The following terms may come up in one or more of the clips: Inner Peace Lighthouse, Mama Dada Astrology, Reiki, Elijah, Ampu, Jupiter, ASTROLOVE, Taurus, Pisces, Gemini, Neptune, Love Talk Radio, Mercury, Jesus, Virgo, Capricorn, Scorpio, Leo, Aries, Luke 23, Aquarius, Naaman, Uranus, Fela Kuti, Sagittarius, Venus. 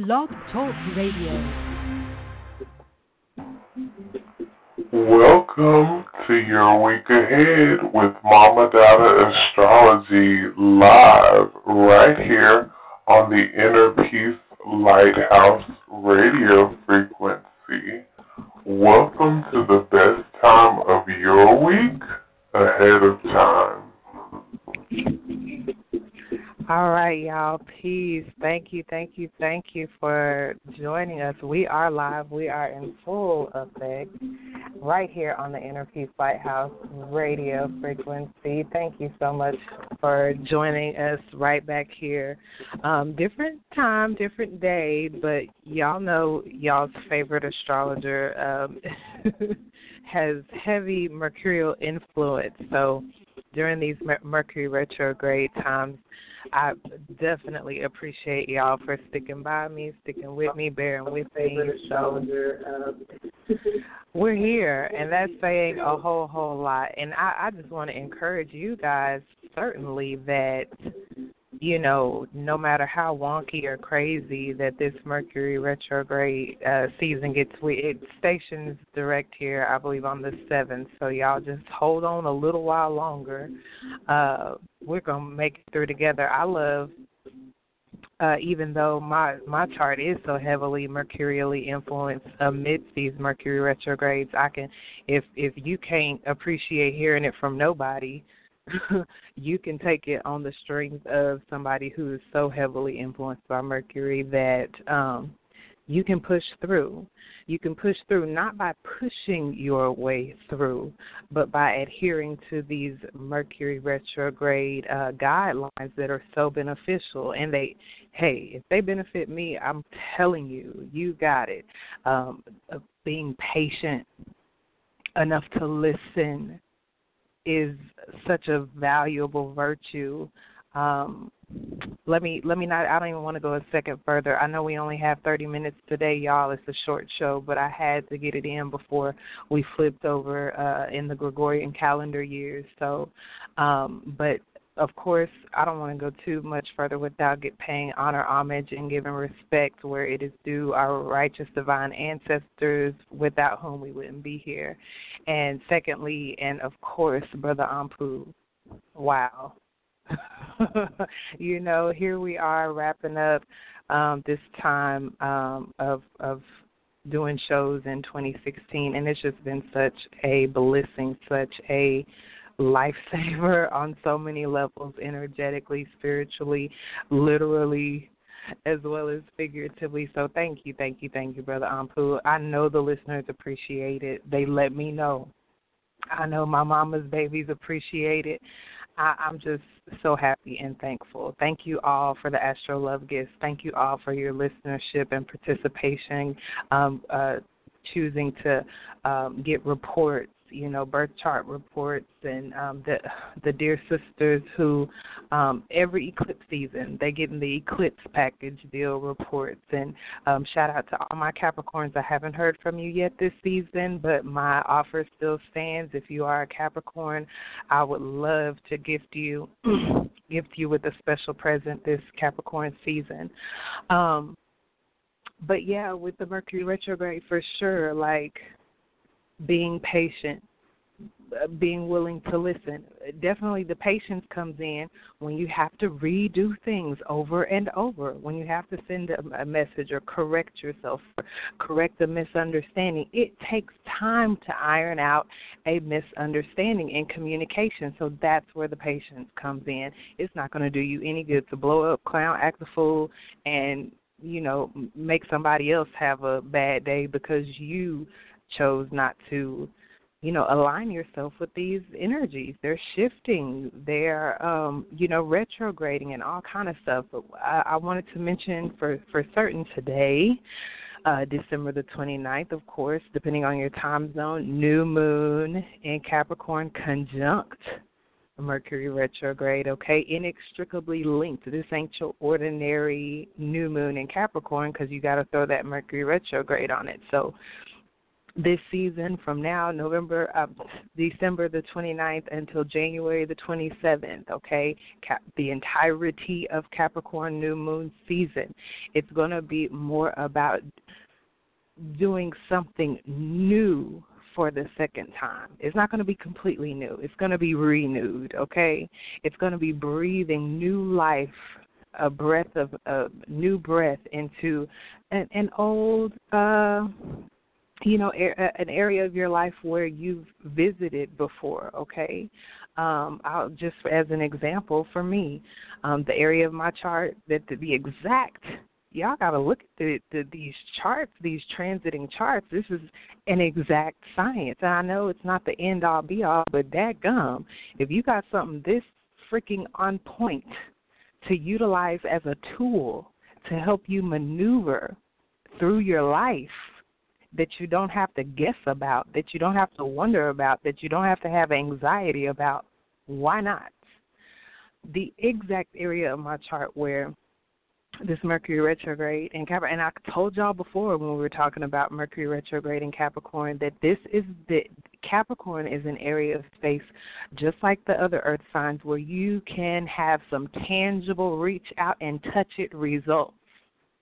Love Talk Radio. Welcome to your week ahead with Mama Dada Astrology live right here on the Inner Peace Lighthouse radio frequency. Welcome to the best time of your week ahead of time. All right, y'all. Peace. Thank you for joining us. We are live. We are in full effect right here on the Inner Peace Lighthouse radio frequency. Thank you so much for joining us right back here. Different time, different day, but y'all know y'all's favorite astrologer has heavy mercurial influence. So during these Mercury retrograde times, I definitely appreciate y'all for sticking by me, sticking with me, bearing with me. So we're here, and that's saying a whole lot. And I just want to encourage you guys, certainly, that, you know, no matter how wonky or crazy that this Mercury retrograde season gets, it stations direct here, I believe, on the 7th. So y'all just hold on a little while longer. We're going to make it through together. I love, even though my chart is so heavily mercurially influenced amidst these Mercury retrogrades, I can, if you can't appreciate hearing it from nobody, you can take it on the strength of somebody who is so heavily influenced by Mercury that you can push through. You can push through not by pushing your way through, but by adhering to these Mercury retrograde guidelines that are so beneficial. And they, hey, if they benefit me, I'm telling you, you got it. Being patient enough to listen is such a valuable virtue. I don't even want to go a second further. I know we only have 30 minutes today, y'all. It's a short show, but I had to get it in before we flipped over in the Gregorian calendar years. So, but of course, I don't want to go too much further without paying honor, homage, and giving respect where it is due, our righteous divine ancestors, without whom we wouldn't be here. And secondly, and of course, Brother Ampu. Wow. You know, here we are wrapping up this time of doing shows in 2016, and it's just been such a blessing, such a lifesaver on so many levels, energetically, spiritually, literally, as well as figuratively. So thank you, Brother Ampu. I know the listeners appreciate it. They let me know. I know my mama's babies appreciate it. I'm just so happy and thankful. Thank you all for the Astro Love Gifts. Thank you all for your listenership and participation, choosing to get reports, you know, birth chart reports, and the dear sisters who every eclipse season, they get in the eclipse package deal reports. And shout out to all my Capricorns. I haven't heard from you yet this season, but my offer still stands. If you are a Capricorn, I would love to gift you with a special present this Capricorn season. But yeah, with the Mercury retrograde, for sure, like, being patient, being willing to listen. Definitely the patience comes in when you have to redo things over and over, when you have to send a message or correct yourself, or correct a misunderstanding. It takes time to iron out a misunderstanding in communication, so that's where the patience comes in. It's not going to do you any good to blow up, clown, act a fool, and, you know, make somebody else have a bad day because you chose not to, you know, align yourself with these energies. They're shifting, they're, you know, retrograding and all kind of stuff. But I wanted to mention for certain today, December the 29th, of course, depending on your time zone, new moon in Capricorn conjunct Mercury retrograde, okay, inextricably linked. This ain't your ordinary new moon in Capricorn because you got to throw that Mercury retrograde on it. So this season from now, December the 29th until January the 27th, okay? The entirety of Capricorn New Moon season. It's going to be more about doing something new for the second time. It's not going to be completely new. It's going to be renewed, okay? It's going to be breathing new life, a new breath into an old, an area of your life where you've visited before, okay? I'll just as an example, for me, the area of my chart that to be exact, y'all got to look at these charts, these transiting charts. This is an exact science. And I know it's not the end-all, be-all, but dadgum, if you got something this freaking on point to utilize as a tool to help you maneuver through your life, that you don't have to guess about, that you don't have to wonder about, that you don't have to have anxiety about, why not? The exact area of my chart where this Mercury retrograde in Capricorn, and I told y'all before when we were talking about Mercury retrograde in Capricorn that Capricorn is an area of space just like the other earth signs where you can have some tangible reach out and touch it results,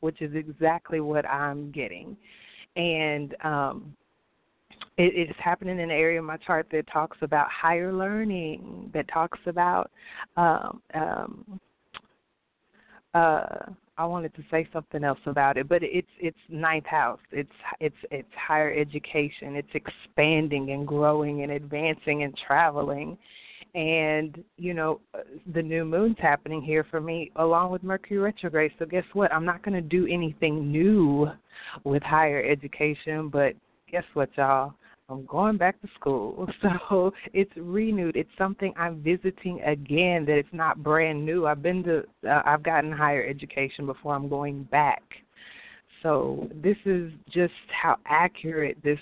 which is exactly what I'm getting. And it's happening in an area of my chart that talks about higher learning, that talks about I wanted to say something else about it, but it's ninth house. It's higher education. It's expanding and growing and advancing and traveling. And, the new moon's happening here for me along with Mercury retrograde. So guess what? I'm not going to do anything new with higher education, but guess what, y'all? I'm going back to school. So it's renewed. It's something I'm visiting again, that it's not brand new. I've gotten higher education before. I'm going back. So this is just how accurate this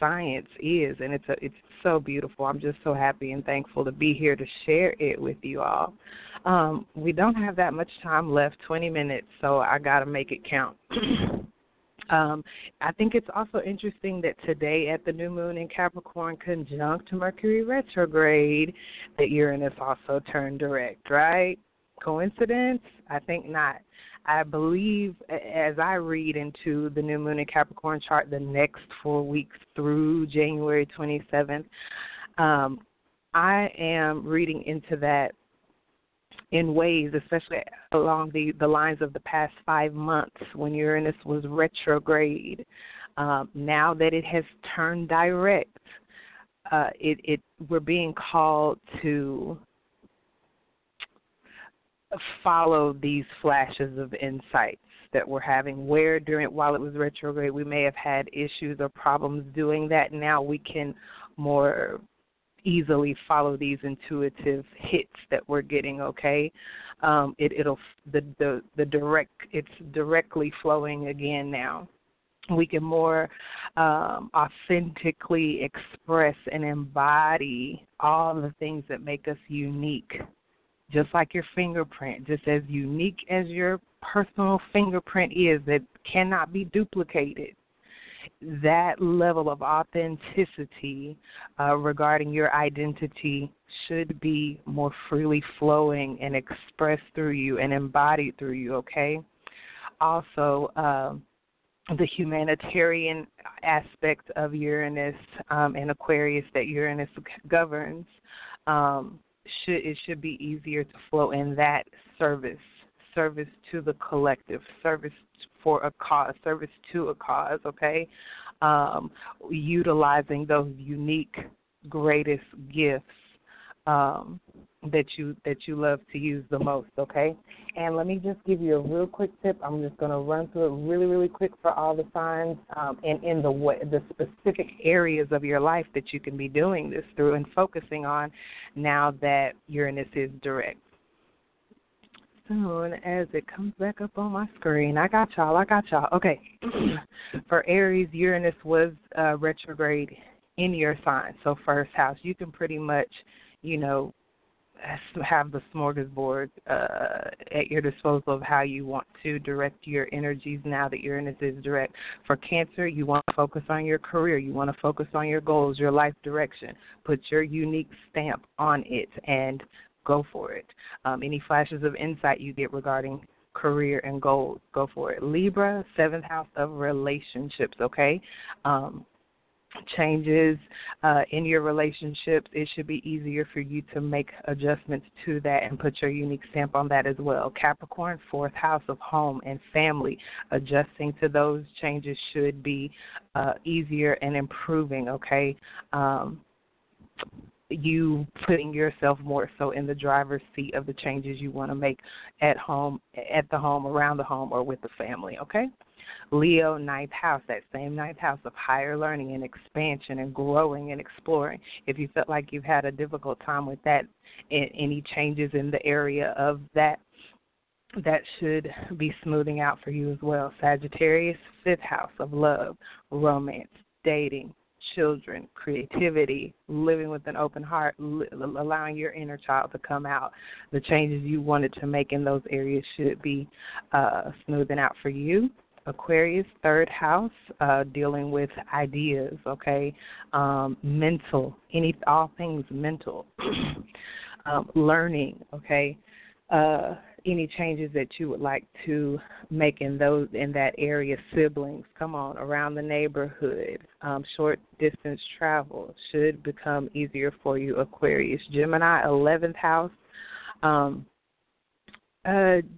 science is, and it's so beautiful. I'm just so happy and thankful to be here to share it with you all. We don't have that much time left, 20 minutes, so I got to make it count. I think it's also interesting that today at the new moon in Capricorn conjunct Mercury retrograde, that Uranus also turned direct, right? Coincidence? I think not. I believe, as I read into the new moon in Capricorn chart, the next 4 weeks through January 27th, I am reading into that in ways, especially along the lines of the past 5 months when Uranus was retrograde. Now that it has turned direct, we're being called to follow these flashes of insights that we're having, where while it was retrograde we may have had issues or problems doing that. Now we can more easily follow these intuitive hits that we're getting, okay? It's directly flowing again now. We can more authentically express and embody all the things that make us unique. Just like your fingerprint, just as unique as your personal fingerprint is, that cannot be duplicated. That level of authenticity regarding your identity should be more freely flowing and expressed through you and embodied through you, okay? Also, the humanitarian aspect of Uranus and Aquarius that Uranus governs, it should be easier to flow in that service to the collective, service for a cause, service to a cause, okay? Utilizing those unique, greatest gifts that you love to use the most, okay? And let me just give you a real quick tip. I'm just going to run through it really, really quick for all the signs and in the specific areas of your life that you can be doing this through and focusing on now that Uranus is direct. Soon as it comes back up on my screen. I got y'all. Okay. For Aries, Uranus was retrograde in your sign, so first house. You can pretty much, have the smorgasbord at your disposal of how you want to direct your energies now that Uranus is direct. For Cancer, you want to focus on your career. You want to focus on your goals, your life direction. Put your unique stamp on it and go for it. Any flashes of insight you get regarding career and goals, go for it. Libra, 7th house of relationships, okay? Changes in your relationships, it should be easier for you to make adjustments to that and put your unique stamp on that as well. Capricorn, 4th house of home and family, adjusting to those changes should be easier and improving, okay? You putting yourself more so in the driver's seat of the changes you want to make at home, at the home, around the home, or with the family, okay? Leo, 9th house, that same 9th house of higher learning and expansion and growing and exploring. If you felt like you've had a difficult time with that, any changes in the area of that, that should be smoothing out for you as well. Sagittarius, 5th house of love, romance, dating, children, creativity, living with an open heart, allowing your inner child to come out. The changes you wanted to make in those areas should be smoothing out for you. Aquarius, 3rd house, dealing with ideas, okay? Mental, all things mental. Learning, okay? Any changes that you would like to make in that area, siblings, come on, around the neighborhood, short distance travel should become easier for you, Aquarius. Gemini, 11th house,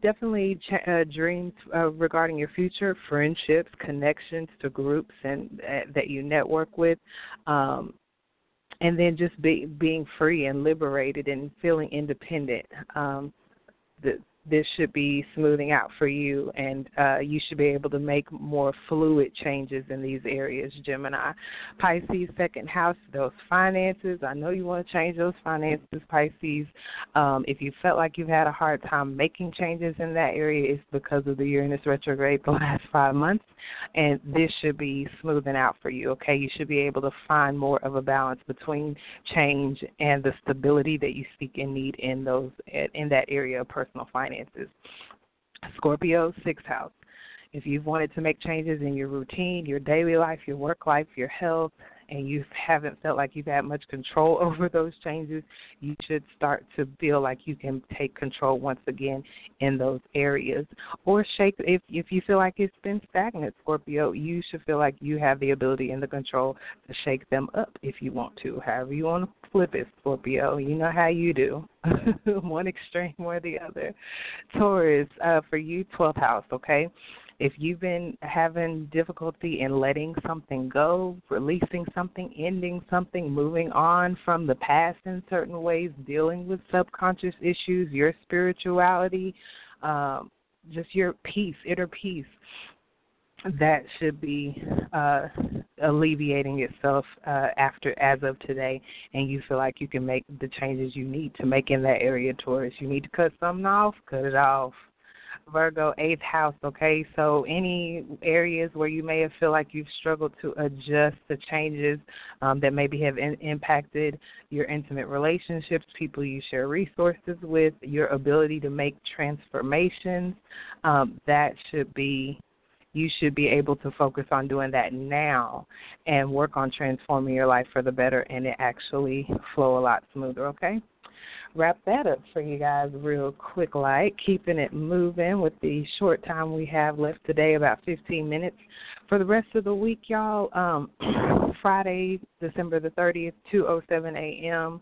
definitely dreams regarding your future, friendships, connections to groups and that you network with, and then just being free and liberated and feeling independent. This should be smoothing out for you, and you should be able to make more fluid changes in these areas, Gemini. Pisces, 2nd house, those finances. I know you want to change those finances, Pisces. If you felt like you've had a hard time making changes in that area, it's because of the Uranus retrograde the last 5 months, and this should be smoothing out for you, okay? You should be able to find more of a balance between change and the stability that you seek and need in those in that area of personal finance. Scorpio, 6th house. If you've wanted to make changes in your routine, your daily life, your work life, your health, and you haven't felt like you've had much control over those changes, you should start to feel like you can take control once again in those areas. Or shake, if you feel like it's been stagnant, Scorpio, you should feel like you have the ability and the control to shake them up if you want to. However you want to flip it, Scorpio, you know how you do. One extreme or the other. Taurus, for you, 12th house, okay? If you've been having difficulty in letting something go, releasing something, ending something, moving on from the past in certain ways, dealing with subconscious issues, your spirituality, just your peace, inner peace, that should be alleviating itself as of today, and you feel like you can make the changes you need to make in that area, Taurus. You need to cut something off, cut it off. Virgo, 8th house, okay? So any areas where you may have feel like you've struggled to adjust the changes that maybe have impacted your intimate relationships, people you share resources with, your ability to make transformations, you should be able to focus on doing that now and work on transforming your life for the better, and it actually flow a lot smoother, okay? Wrap that up for you guys real quick, like keeping it moving with the short time we have left today, about 15 minutes. For the rest of the week, y'all, Friday, December the 30th, 2:07 a.m.,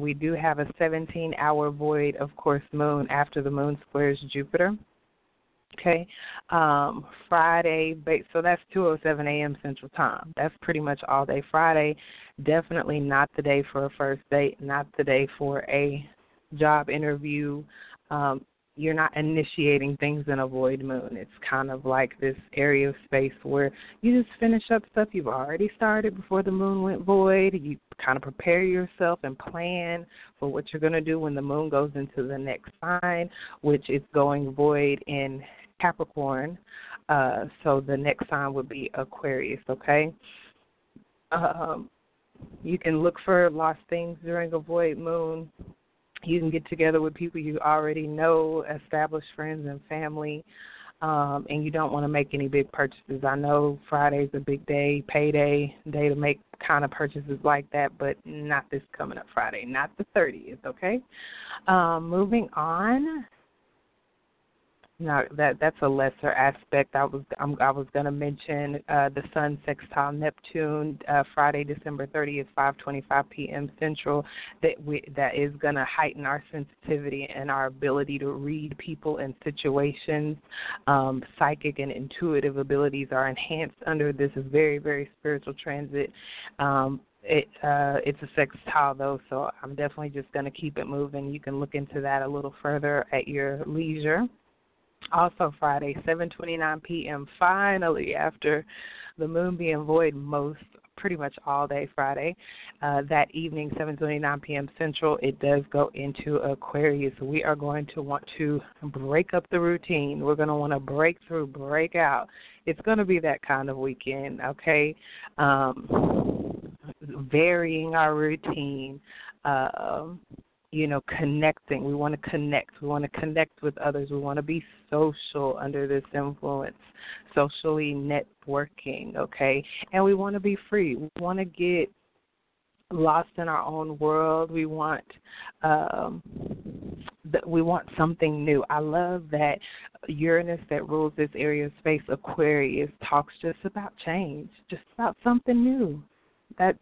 we do have a 17-hour void, of course, moon after the moon squares Jupiter. Okay, Friday, so that's 2:07 a.m. Central Time. That's pretty much all day Friday. Definitely not the day for a first date, not the day for a job interview. You're not initiating things in a void moon. It's kind of like this area of space where you just finish up stuff you've already started before the moon went void. You kind of prepare yourself and plan for what you're going to do when the moon goes into the next sign, which is going void in Capricorn. So the next sign would be Aquarius, okay? You can look for lost things during a void moon. You can get together with people you already know, established friends and family, and you don't want to make any big purchases. I know Friday's a big day, payday, day to make kind of purchases like that, but not this coming up Friday, not the 30th, okay? Moving on. No, that's a lesser aspect. I was going to mention the Sun sextile Neptune Friday, December 30th, 5:25 p.m. Central. That is going to heighten our sensitivity and our ability to read people and situations. Psychic and intuitive abilities are enhanced under this very, very spiritual transit. It's a sextile, though, so I'm definitely just going to keep it moving. You can look into that a little further at your leisure. Also Friday, 7:29 p.m., finally after the moon being void pretty much all day Friday, that evening, 7:29 p.m. Central, it does go into Aquarius. We are going to want to break up the routine. We're going to want to break through, break out. It's going to be that kind of weekend, okay? Varying our routine, connecting. We want to connect. We want to connect with others. We want to be social under this influence, socially networking, okay? And we want to be free. We want to get lost in our own world. We want something new. I love that Uranus that rules this area of space, Aquarius, talks just about change, just about something new. That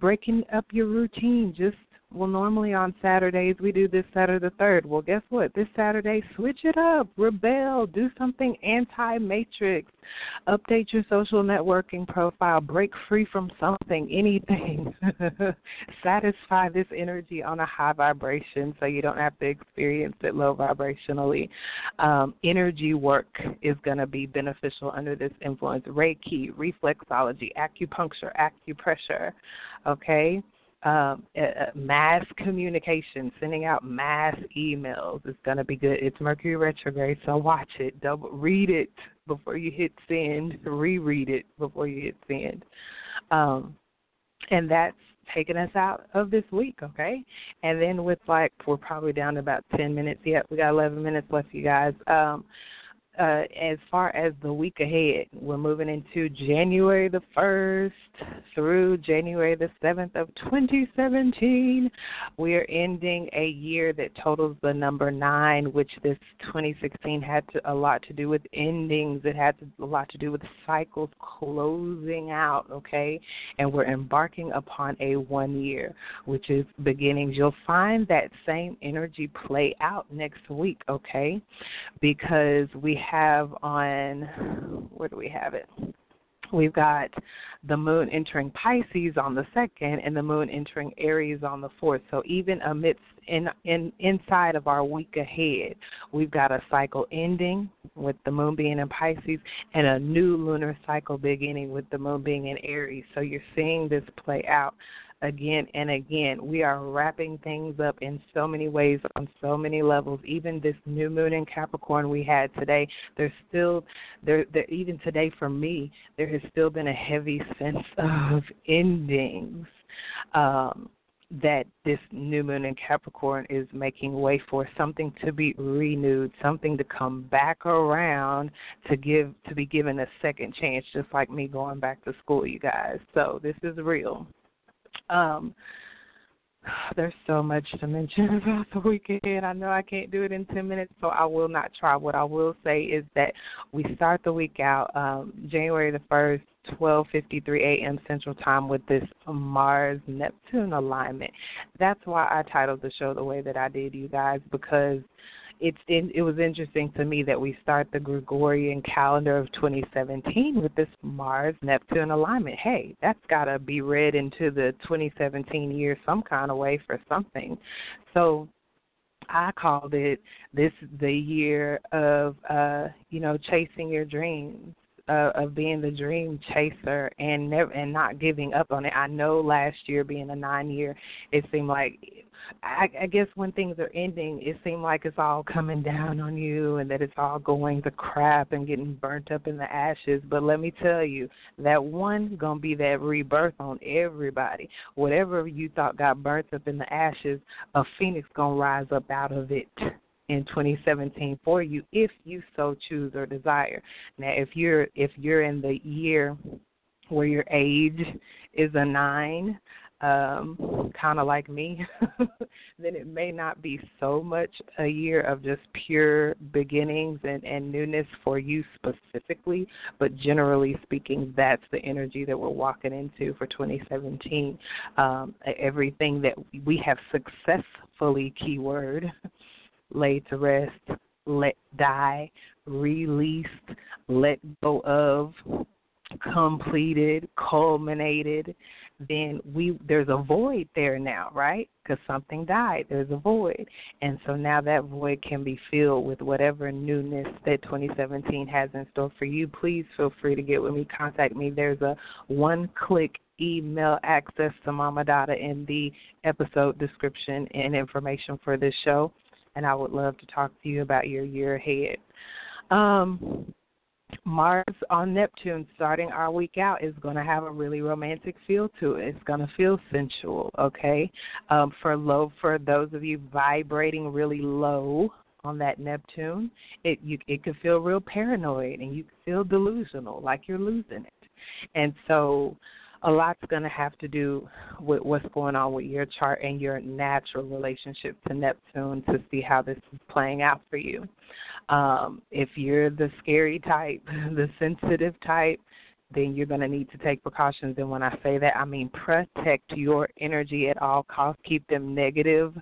breaking up your routine, just well, normally on Saturdays, we do this Saturday the 3rd. Well, guess what? This Saturday, switch it up, rebel, do something anti-matrix, update your social networking profile, break free from something, anything. Satisfy this energy on a high vibration so you don't have to experience it low vibrationally. Energy work is going to be beneficial under this influence. Reiki, reflexology, acupuncture, acupressure, okay? Mass communication, sending out mass emails is going to be good. It's Mercury retrograde, so watch it. Read it before you hit send. Reread it before you hit send. And that's taking us out of this week, okay? And then we're probably down to about 10 minutes yet. We got 11 minutes left, you guys. As far as the week ahead, we're moving into January the 1st through January the 7th of 2017. We are ending a year that totals the number 9, which this 2016 had a lot to do with endings. It had a lot to do with cycles closing out, okay? And we're embarking upon a 1 year, which is beginnings. You'll find that same energy play out next week, okay? Because we have where do we have it? We've got the moon entering Pisces on the 2nd and the moon entering Aries on the 4th. So even amidst inside of our week ahead, we've got a cycle ending with the moon being in Pisces and a new lunar cycle beginning with the moon being in Aries. So you're seeing this play out again and again. We are wrapping things up in so many ways, on so many levels. Even this new moon in Capricorn we had today, there's still, there even today for me, there has still been a heavy sense of endings that this new moon in Capricorn is making way for, something to be renewed, something to come back around, to be given a second chance, just like me going back to school, you guys. So this is real. There's so much to mention about the weekend. I know I can't do it in 10 minutes, so I will not try. What I will say is that we start the week out January the 1st, 12:53 a.m. Central Time with this Mars-Neptune alignment. That's why I titled the show the way that I did, you guys, because it was interesting to me that we start the Gregorian calendar of 2017 with this Mars-Neptune alignment. Hey, that's got to be read into the 2017 year some kind of way for something. So I called it the year of, chasing your dreams. of being the dream chaser and never, and not giving up on it. I know last year being a 9-year, it seemed like, I guess when things are ending, it seemed like it's all coming down on you and that it's all going to crap and getting burnt up in the ashes. But let me tell you, that one going to be that rebirth on everybody. Whatever you thought got burnt up in the ashes, a phoenix going to rise up out of it in 2017 for you if you so choose or desire. Now, if you're in the year where your age is a 9, kind of like me, then it may not be so much a year of just pure beginnings and newness for you specifically, but generally speaking, that's the energy that we're walking into for 2017. Everything that we have successfully, keyword, laid to rest, let die, released, let go of, completed, culminated, then there's a void there now, right? Because something died. There's a void. And so now that void can be filled with whatever newness that 2017 has in store for you. Please feel free to get with me. Contact me. There's a one-click email access to Mama Dada in the episode description and information for this show. And I would love to talk to you about your year ahead. Mars on Neptune starting our week out is going to have a really romantic feel to it. It's going to feel sensual, okay? For those of you vibrating really low on that Neptune, it could feel real paranoid and you feel delusional, like you're losing it. And so a lot's going to have to do with what's going on with your chart and your natural relationship to Neptune to see how this is playing out for you. If you're the scary type, the sensitive type, then you're going to need to take precautions. And when I say that, I mean protect your energy at all costs. Keep them negative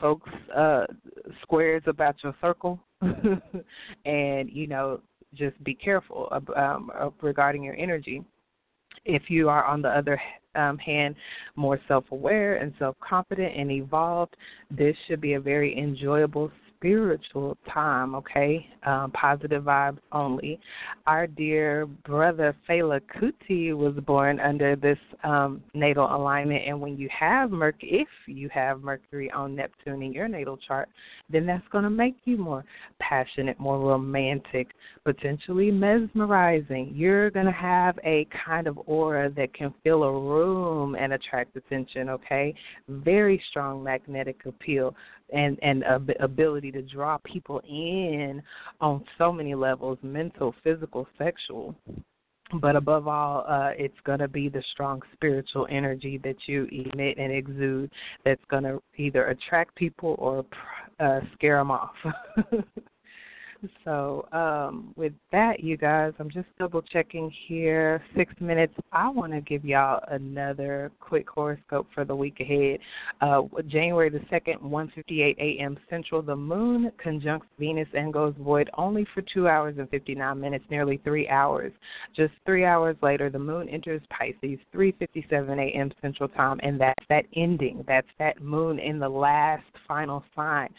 folks squares about your circle and, just be careful regarding your energy. If you are, on the other hand, more self-aware and self-confident and evolved, this should be a very enjoyable spiritual time, okay? Positive vibes only. Our dear brother Fela Kuti was born under this natal alignment, and when you have Mercury, if you have Mercury on Neptune in your natal chart, then that's going to make you more passionate, more romantic, potentially mesmerizing. You're going to have a kind of aura that can fill a room and attract attention, okay? Very strong magnetic appeal and ability to draw people in on so many levels, mental, physical, sexual. But above all, it's going to be the strong spiritual energy that you emit and exude that's going to either attract people or scare them off. So with that, you guys, I'm just double-checking here. 6 minutes. I want to give y'all another quick horoscope for the week ahead. January the 2nd, 1:58 a.m. Central, the moon conjuncts Venus and goes void only for 2 hours and 59 minutes, nearly 3 hours. Just 3 hours later, the moon enters Pisces, 3:57 a.m. Central Time, and that's that ending. That's that moon in the last final sign.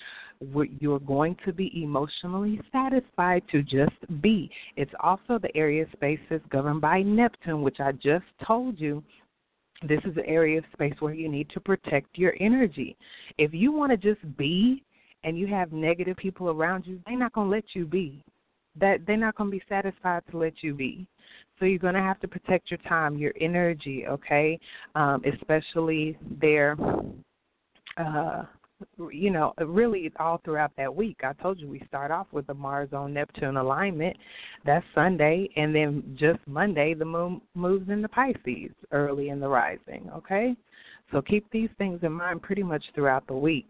You're going to be emotionally satisfied to just be. It's also the area of space that's governed by Neptune, which I just told you. This is the area of space where you need to protect your energy. If you want to just be and you have negative people around you, they're not going to let you be. They're not going to be satisfied to let you be. So you're going to have to protect your time, your energy, okay, especially their really all throughout that week. I told you we start off with the Mars on Neptune alignment. That's Sunday, and then just Monday the moon moves into Pisces early in the rising, okay? So keep these things in mind pretty much throughout the week.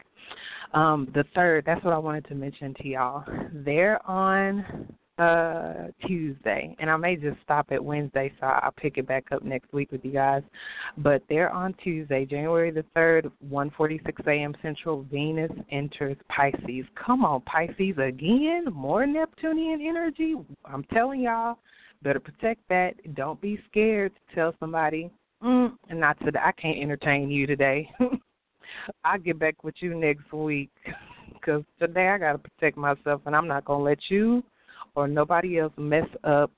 The 3rd, that's what I wanted to mention to y'all. They're on Tuesday, and I may just stop at Wednesday, so I'll pick it back up next week with you guys. But they're on Tuesday, January the 3rd, 1:46 a.m. Central, Venus enters Pisces. Come on, Pisces again, more Neptunian energy. I'm telling y'all, better protect that. Don't be scared to tell somebody, not today, I can't entertain you today. I'll get back with you next week, because today I got to protect myself, and I'm not going to let you or nobody else mess up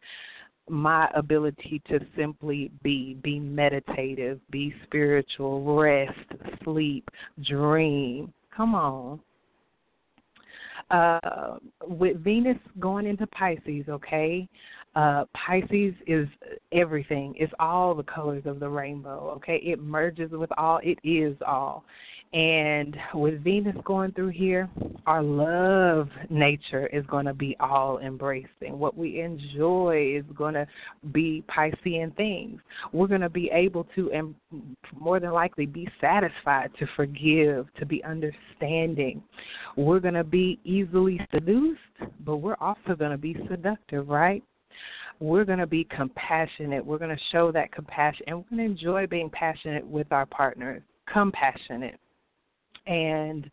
my ability to simply be meditative, be spiritual, rest, sleep, dream. Come on. With Venus going into Pisces, okay, Pisces is everything. It's all the colors of the rainbow, okay? It merges with all. It is all. And with Venus going through here, our love nature is going to be all-embracing. What we enjoy is going to be Piscean things. We're going to be able to, and more than likely, be satisfied, to forgive, to be understanding. We're going to be easily seduced, but we're also going to be seductive, right? We're going to be compassionate. We're going to show that compassion, and we're going to enjoy being passionate with our partners, compassionate. And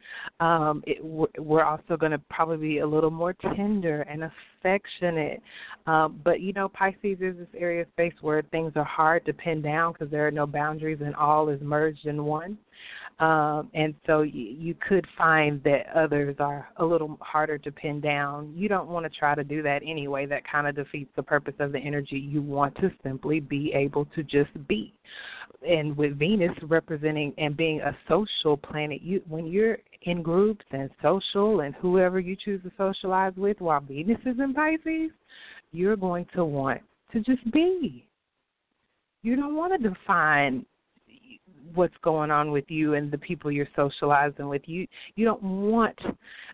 we're also going to probably be a little more tender and affectionate. But, you know, Pisces is this area of space where things are hard to pin down because there are no boundaries and all is merged in one. And so you could find that others are a little harder to pin down. You don't want to try to do that anyway. That kind of defeats the purpose of the energy. You want to simply be able to just be. And with Venus representing and being a social planet, when you're in groups and social and whoever you choose to socialize with while Venus is in Pisces, you're going to want to just be. You don't want to define what's going on with you and the people you're socializing with. You don't want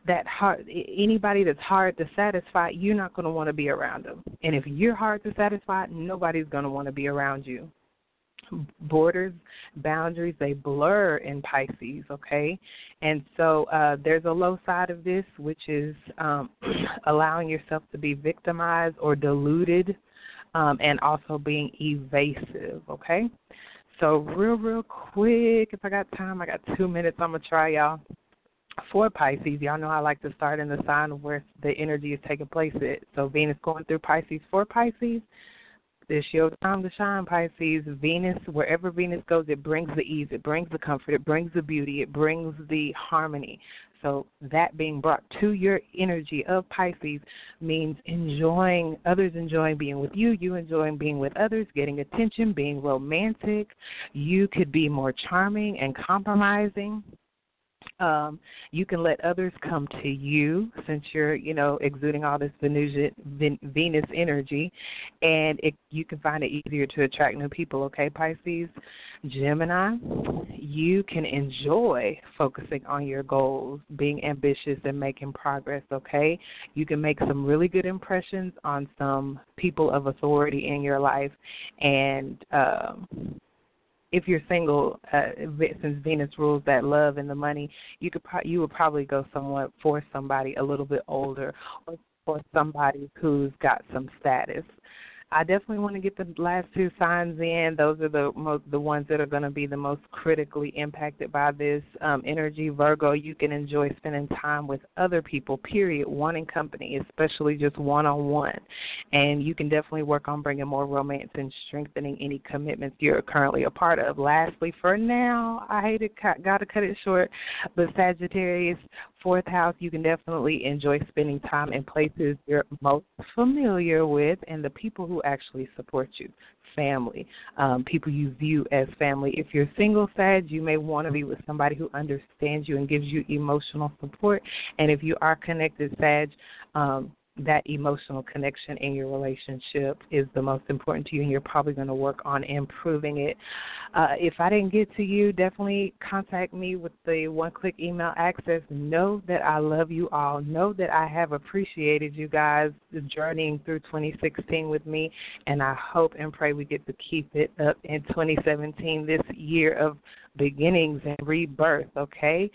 that hard, anybody that's hard to satisfy, you're not going to want to be around them. And if you're hard to satisfy, nobody's going to want to be around you. Borders, boundaries, they blur in Pisces, okay? And so there's a low side of this, which is allowing yourself to be victimized or deluded, and also being evasive, okay? So real quick, if I got time, I got 2 minutes, I'm going to try, y'all. For Pisces, y'all know I like to start in the sign where the energy is taking place at. So Venus going through Pisces for Pisces. It's your time to shine, Pisces. Venus, wherever Venus goes, it brings the ease, it brings the comfort, it brings the beauty, it brings the harmony. So that being brought to your energy of Pisces means enjoying, others enjoying being with you, you enjoying being with others, getting attention, being romantic. You could be more charming and compromising. You can let others come to you since you're, exuding all this Venus energy, and you can find it easier to attract new people, okay, Pisces? Gemini, you can enjoy focusing on your goals, being ambitious and making progress, okay? You can make some really good impressions on some people of authority in your life, and if you're single, since Venus rules that love and the money, you would probably go somewhat for somebody a little bit older or for somebody who's got some status. I definitely want to get the last two signs in. Those are the ones that are going to be the most critically impacted by this energy. Virgo, you can enjoy spending time with other people, period, one in company, especially just one-on-one. And you can definitely work on bringing more romance and strengthening any commitments you're currently a part of. Lastly, for now, I hate it, got to cut it short, but Sagittarius, fourth house, you can definitely enjoy spending time in places you're most familiar with and the people who actually support you, family, people you view as family. If you're single, Sag, you may want to be with somebody who understands you and gives you emotional support. And if you are connected, Sag, that emotional connection in your relationship is the most important to you, and you're probably going to work on improving it. If I didn't get to you, definitely contact me with the one-click email access. Know that I love you all. Know that I have appreciated you guys journeying through 2016 with me, and I hope and pray we get to keep it up in 2017, this year of beginnings and rebirth, okay?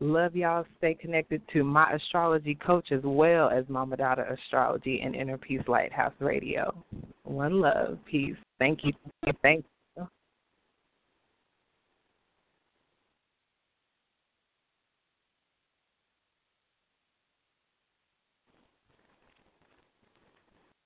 Love y'all. Stay connected to my astrology coach as well as Mama Dada Astrology and Inner Peace Lighthouse Radio. One love. Peace. Thank you. Thank you.